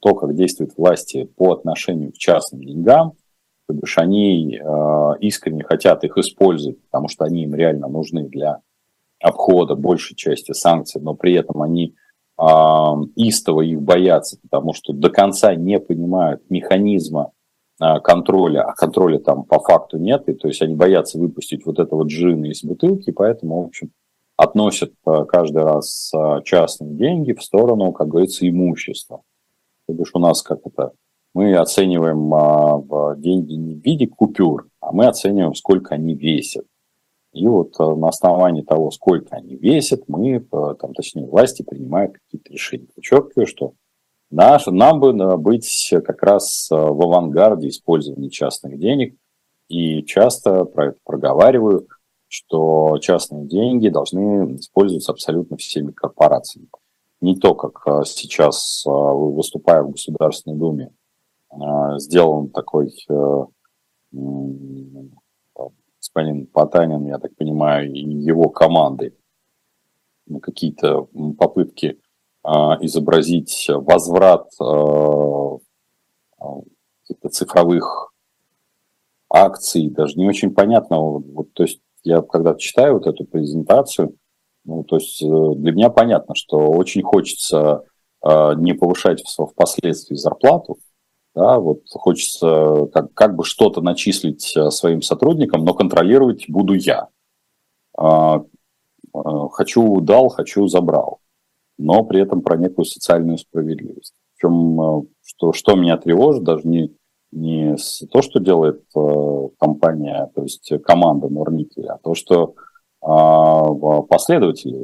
то, как действуют власти по отношению к частным деньгам, то бишь они искренне хотят их использовать, потому что они им реально нужны для обхода большей части санкций, но при этом они истово их боятся, потому что до конца не понимают механизма контроля, а контроля там по факту нет, и то есть они боятся выпустить вот этого джина из бутылки, поэтому, в общем, относят каждый раз частные деньги в сторону, как говорится, имущества. То бишь у нас как это, мы оцениваем деньги не в виде купюр, а мы оцениваем, сколько они весят. И вот на основании того, сколько они весят, мы, там, точнее, власти принимают какие-то решения. Подчеркиваю, что нам бы надо быть как раз в авангарде использования частных денег. И часто про это проговариваю, что частные деньги должны использоваться абсолютно всеми корпорациями. Не то, как сейчас, выступая в Государственной Думе, сделан такой господин Потанин, я так понимаю, и его команды, какие-то попытки изобразить возврат каких-то цифровых акций, даже не очень понятно. Вот, то есть я когда читаю вот эту презентацию, то есть для меня понятно, что очень хочется не повышать впоследствии зарплату, да, вот хочется как бы что-то начислить своим сотрудникам, но контролировать буду я. Хочу дал, хочу забрал. Но при этом про некую социальную справедливость. Причем, что меня тревожит, даже не то, что делает компания, то есть команда Норникеля, а то, что последователи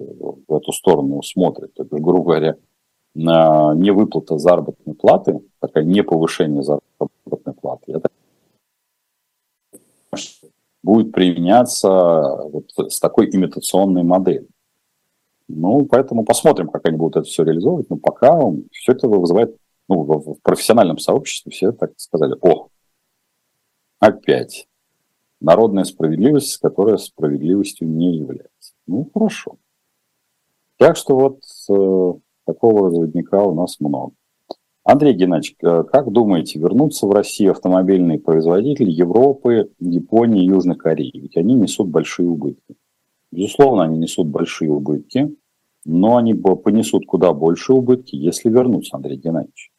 в эту сторону смотрят. То есть, грубо говоря, не выплата заработной платы, такая не повышение заработной платы, это будет применяться вот с такой имитационной моделью. Поэтому посмотрим, как они будут это все реализовывать. Но пока все это вызывает, в профессиональном сообществе все так сказали: о, опять народная справедливость, которая справедливостью не является. Хорошо. Так что такого разводника у нас много. Андрей Геннадьевич, как думаете, вернутся в Россию автомобильные производители Европы, Японии, Южной Кореи? Ведь они несут большие убытки. Безусловно, они несут большие убытки, но они понесут куда больше убытки, если вернутся, Андрей Геннадьевич.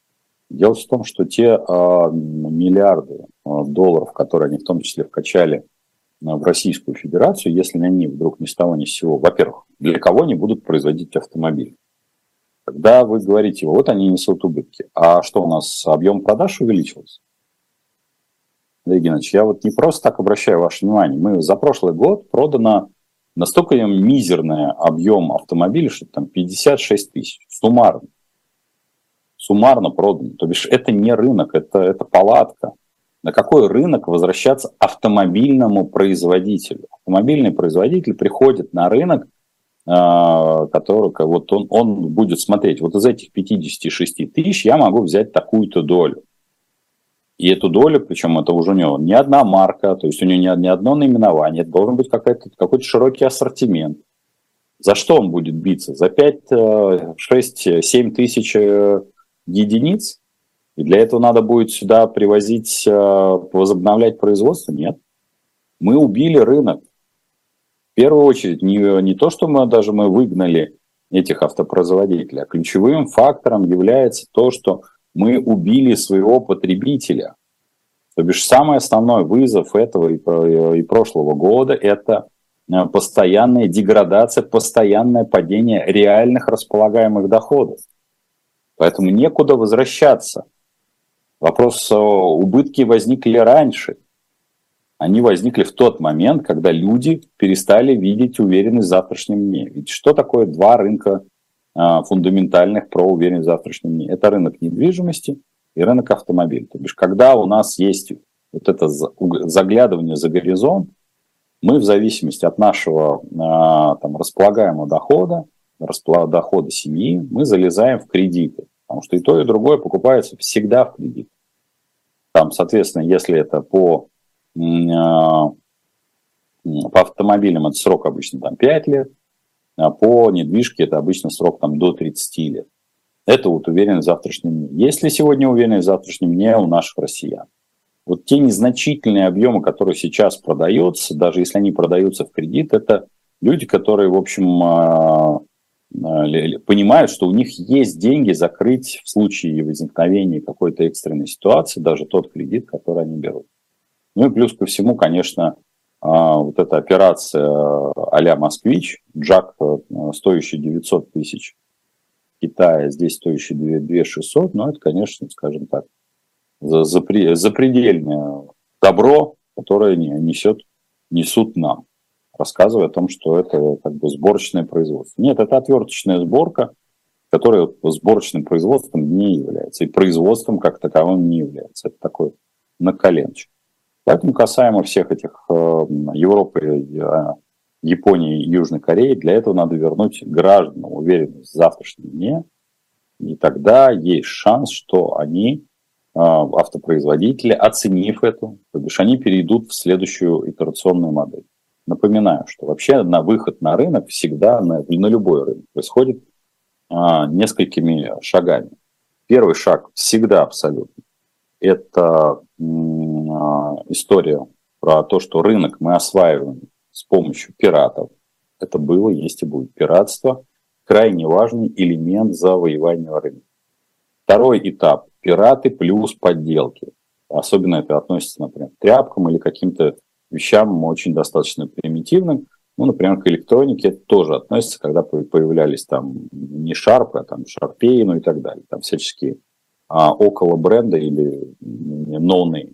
Дело в том, что те миллиарды долларов, которые они в том числе вкачали в Российскую Федерацию, если они вдруг ни с того ни с сего, во-первых, для кого они будут производить автомобили? Когда вы говорите, вот они несут убытки, а что у нас, объем продаж увеличился? Андрей Геннадьевич, я не просто так обращаю ваше внимание, мы за прошлый год продано настолько мизерный объем автомобилей, что там 56 тысяч суммарно. Суммарно продано. То бишь это не рынок, это палатка. На какой рынок возвращаться автомобильному производителю? Автомобильный производитель приходит на рынок, который он будет смотреть. Вот из этих 56 тысяч я могу взять такую-то долю. И эту долю, причем это уже у него не одна марка, то есть у него не одно наименование, это должен быть какой-то широкий ассортимент. За что он будет биться? За 5, 6, 7 тысяч единиц? И для этого надо будет сюда привозить, возобновлять производство? Нет. Мы убили рынок. В первую очередь, не то, что мы выгнали этих автопроизводителей, а ключевым фактором является то, что мы убили своего потребителя. То бишь, самый основной вызов этого и прошлого года – это постоянная деградация, постоянное падение реальных располагаемых доходов. Поэтому некуда возвращаться. Вопрос, убытки возникли раньше. Они возникли в тот момент, когда люди перестали видеть уверенность в завтрашнем дне. Ведь что такое два рынка фундаментальных про уверенность в завтрашнем дне? Это рынок недвижимости и рынок автомобиля. То бишь, когда у нас есть вот это заглядывание за горизонт, мы в зависимости от нашего располагаемого дохода семьи, мы залезаем в кредиты. Потому что и то, и другое покупается всегда в кредит. Там, соответственно, если это по автомобилям это срок обычно 5 лет, а по недвижке это обычно срок до 30 лет. Это вот уверенность в завтрашнем дне. Есть ли сегодня уверенность в завтрашнем дне у наших россиян? Вот те незначительные объемы, которые сейчас продаются, даже если они продаются в кредит, это люди, которые, в общем, понимают, что у них есть деньги закрыть в случае возникновения какой-то экстренной ситуации даже тот кредит, который они берут. Ну и плюс ко всему, конечно, вот эта операция а-ля «Москвич», Джак, стоящий 900 тысяч Китая, здесь стоящий 2600, но это, конечно, скажем так, запредельное добро, которое несут нам, рассказывая о том, что это сборочное производство. Нет, это отверточная сборка, которая сборочным производством не является, и производством как таковым не является. Это такое на коленочке. Поэтому касаемо всех этих Европы, Японии и Южной Кореи, для этого надо вернуть гражданам уверенность в завтрашнем дне, и тогда есть шанс, что они, автопроизводители, оценив это, то бишь они перейдут в следующую итерационную модель. Напоминаю, что вообще на выход на рынок всегда, на любой рынок, происходит несколькими шагами. Первый шаг всегда абсолютно – это история про то, что рынок мы осваиваем с помощью пиратов. Это было, есть и будет пиратство. Крайне важный элемент завоевания рынка. Второй этап – пираты плюс подделки. Особенно это относится, например, к тряпкам или каким-то вещам очень достаточно примитивным. Ну, например, к электронике это тоже относится, когда появлялись не шарпы, а шарпейну и так далее. Всяческие около бренда или ноунейм.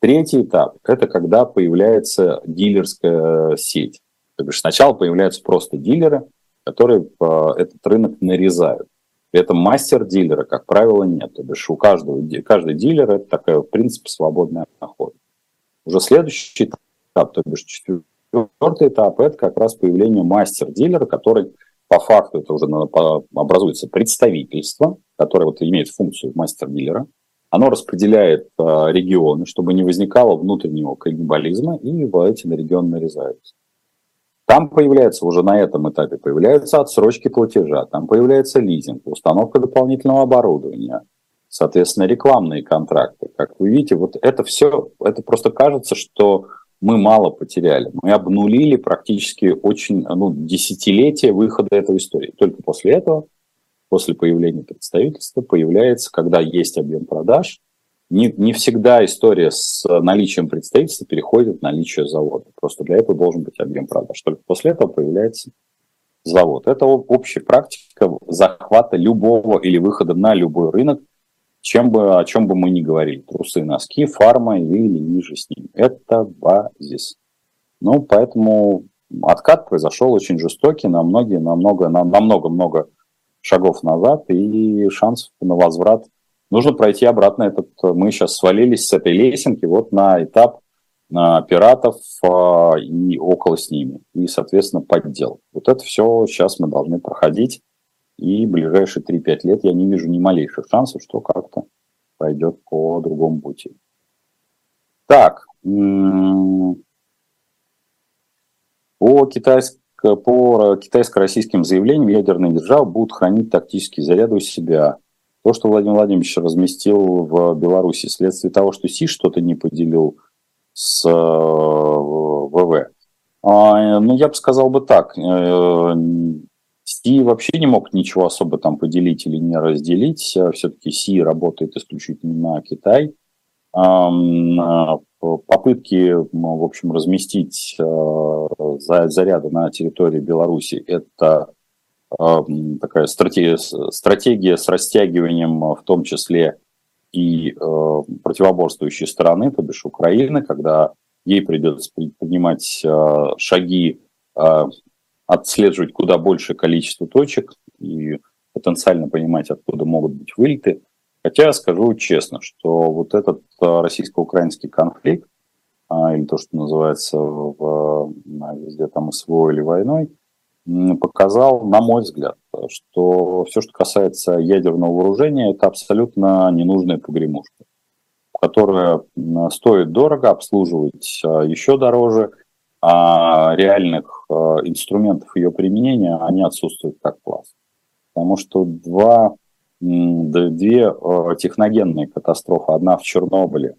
Третий этап – это когда появляется дилерская сеть. То бишь сначала появляются просто дилеры, которые этот рынок нарезают. Это мастер-дилера, как правило, нет. То бишь у каждый дилер – это такая, в принципе, свободная находка. Уже следующий этап, то бишь четвертый этап – это как раз появление мастер-дилера, который по факту это уже образуется представительство, которое имеет функцию мастер-дилера. Оно распределяет регионы, чтобы не возникало внутреннего каннибализма, и эти регионы нарезаются. Там появляется уже на этом этапе появляются отсрочки платежа, там появляется лизинг, установка дополнительного оборудования, соответственно, рекламные контракты. Как вы видите, это все, это просто кажется, что мы мало потеряли. Мы обнулили практически десятилетие выхода этой истории. Только после этого, после появления представительства, появляется, когда есть объем продаж, не всегда история с наличием представительства переходит в наличие завода. Просто для этого должен быть объем продаж. Только после этого появляется завод. Это общая практика захвата любого или выхода на любой рынок, о чем бы мы ни говорили. Трусы, носки, фарма или ниже с ним. Это базис. Ну, поэтому откат произошел очень жестокий на многие, намного-много шагов назад, и шансов на возврат. Нужно пройти обратно мы сейчас свалились с этой лесенки на этап пиратов и около с ними, и, соответственно, поддел. Это все сейчас мы должны проходить, и в ближайшие 3-5 лет я не вижу ни малейших шансов, что как-то пойдет по другому пути. Так, по китайско-российским заявлениям ядерные державы будут хранить тактические заряды у себя. То, что Владимир Владимирович разместил в Беларуси вследствие того, что Си что-то не поделил с ВВ, Ну, я бы сказал бы так. Си вообще не мог ничего особо там поделить или не разделить. Все-таки Си работает исключительно на Китай. Попытки, в общем, разместить заряды на территории Беларуси – это такая стратегия с растягиванием, в том числе и противоборствующей стороны, то бишь Украины, когда ей придется принимать шаги, отслеживать куда большее количество точек и потенциально понимать, откуда могут быть вылеты. Хотя скажу честно, что вот этот российско-украинский конфликт, или то, что называется везде там СВО или войной, показал, на мой взгляд, что все, что касается ядерного вооружения, это абсолютно ненужная погремушка, которая стоит дорого, обслуживать еще дороже, а реальных инструментов ее применения, они отсутствуют как класс. Потому что две техногенные катастрофы, одна в Чернобыле,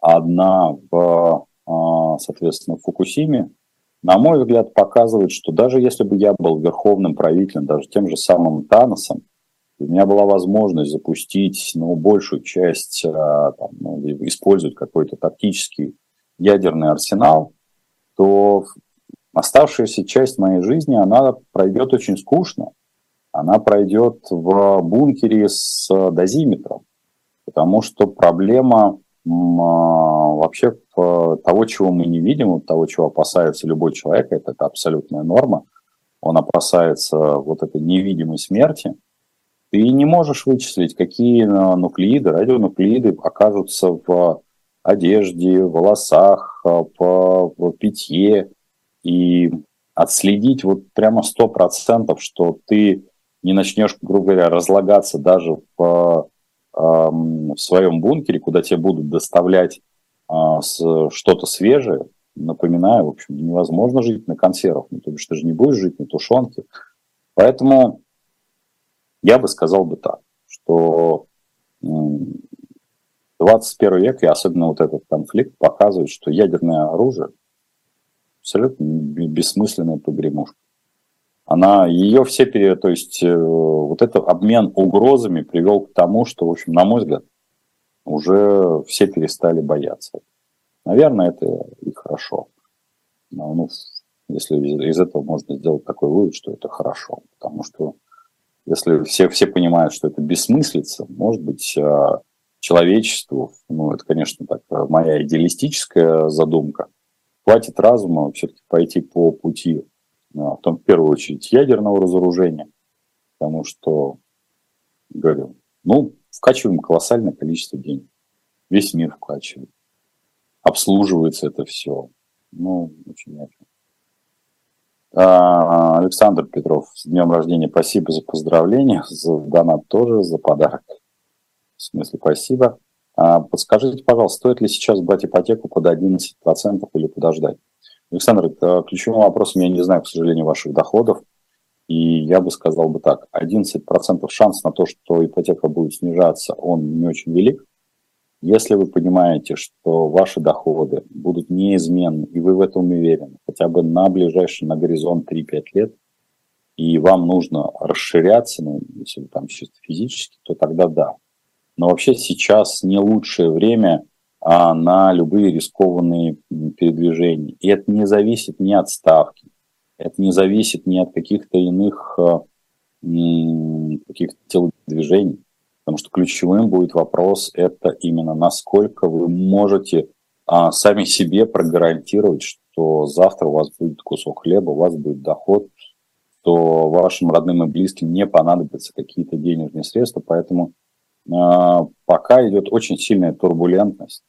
одна в, соответственно, в Фукусиме, на мой взгляд, показывает, что даже если бы я был верховным правителем, даже тем же самым Таносом, у меня была возможность запустить, ну, большую часть, там, ну, использовать какой-то тактический ядерный арсенал, то оставшаяся часть моей жизни, она пройдет очень скучно. Она пройдет в бункере с дозиметром, потому что проблема вообще того, чего мы не видим, того, чего опасается любой человек, это абсолютная норма, он опасается вот этой невидимой смерти. Ты не можешь вычислить, какие нуклеиды, радионуклеиды окажутся в одежде, в волосах, в питье, и отследить вот прямо 100%, что ты не начнешь, грубо говоря, разлагаться даже в своем бункере, куда тебе будут доставлять что-то свежее. Напоминаю, в общем, невозможно жить на консервах, ну, то бишь ты же не будешь жить на тушенке. Поэтому я бы сказал бы так, что 21 век, и особенно вот этот конфликт, показывает, что ядерное оружие абсолютно бессмысленная погремушка. Она, ее все, то есть вот этот обмен угрозами привел к тому, что, в общем, на мой взгляд, уже все перестали бояться. Наверное, это и хорошо. Но, ну, если из этого можно сделать такой вывод, что это хорошо. Потому что если все понимают, что это бессмыслица, может быть, человечеству, ну, это, конечно, так, моя идеалистическая задумка, хватит разума все-таки пойти по пути, в первую очередь, ядерного разоружения, потому что, говорю, ну, вкачиваем колоссальное количество денег. Весь мир вкачивает. Обслуживается это все. Ну, очень важно. Александр Петров, с днем рождения, спасибо за поздравления, за донат тоже, за подарок. В смысле, спасибо. Подскажите, пожалуйста, стоит ли сейчас брать ипотеку под 11% или подождать? Александр, ключевым вопросом я не знаю, к сожалению, ваших доходов. И я бы сказал бы так, 11% шанс на то, что ипотека будет снижаться, он не очень велик. Если вы понимаете, что ваши доходы будут неизменны, и вы в этом уверены, хотя бы на ближайший, на горизонт 3-5 лет, и вам нужно расширяться, ну, если вы там чисто физически, то тогда да. Но вообще сейчас не лучшее время на любые рискованные передвижения. И это не зависит ни от ставки, это не зависит ни от каких-то иных каких-то телодвижений. Потому что ключевым будет вопрос, это именно насколько вы можете сами себе прогарантировать, что завтра у вас будет кусок хлеба, у вас будет доход, что вашим родным и близким не понадобятся какие-то денежные средства. Поэтому пока идет очень сильная турбулентность,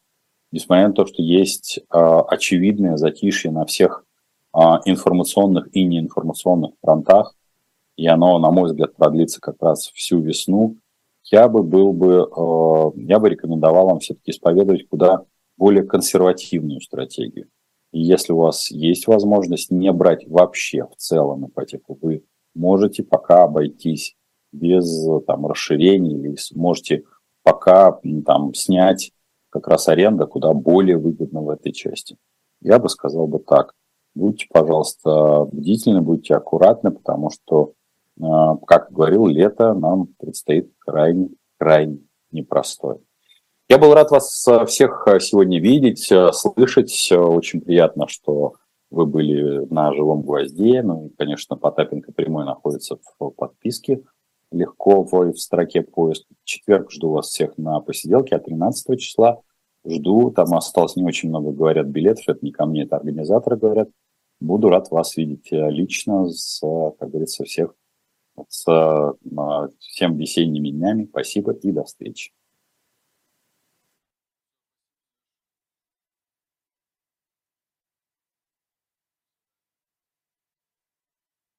несмотря на то, что есть очевидное затишье на всех информационных и неинформационных фронтах, и оно, на мой взгляд, продлится как раз всю весну, я бы рекомендовал вам все-таки исповедовать куда более консервативную стратегию. И если у вас есть возможность не брать вообще в целом ипотеку, вы можете пока обойтись без там расширений, или сможете пока там снять как раз аренду куда более выгодно в этой части. Я бы сказал бы так. будьте, пожалуйста, бдительны, будьте аккуратны, потому что, как говорил, лето нам предстоит крайне непростое. Я был рад вас всех сегодня видеть, слышать. Очень приятно, что вы были на «Живом гвозде». Ну и, конечно, Потапенко прямой находится в подписке. Легко в строке «Поиск». В четверг жду вас всех на посиделке, а 13 числа жду. Там осталось не очень много, говорят, билетов. Это не ко мне, это организаторы говорят. Буду рад вас видеть лично, как говорится, всех с всем весенними днями. Спасибо и до встречи.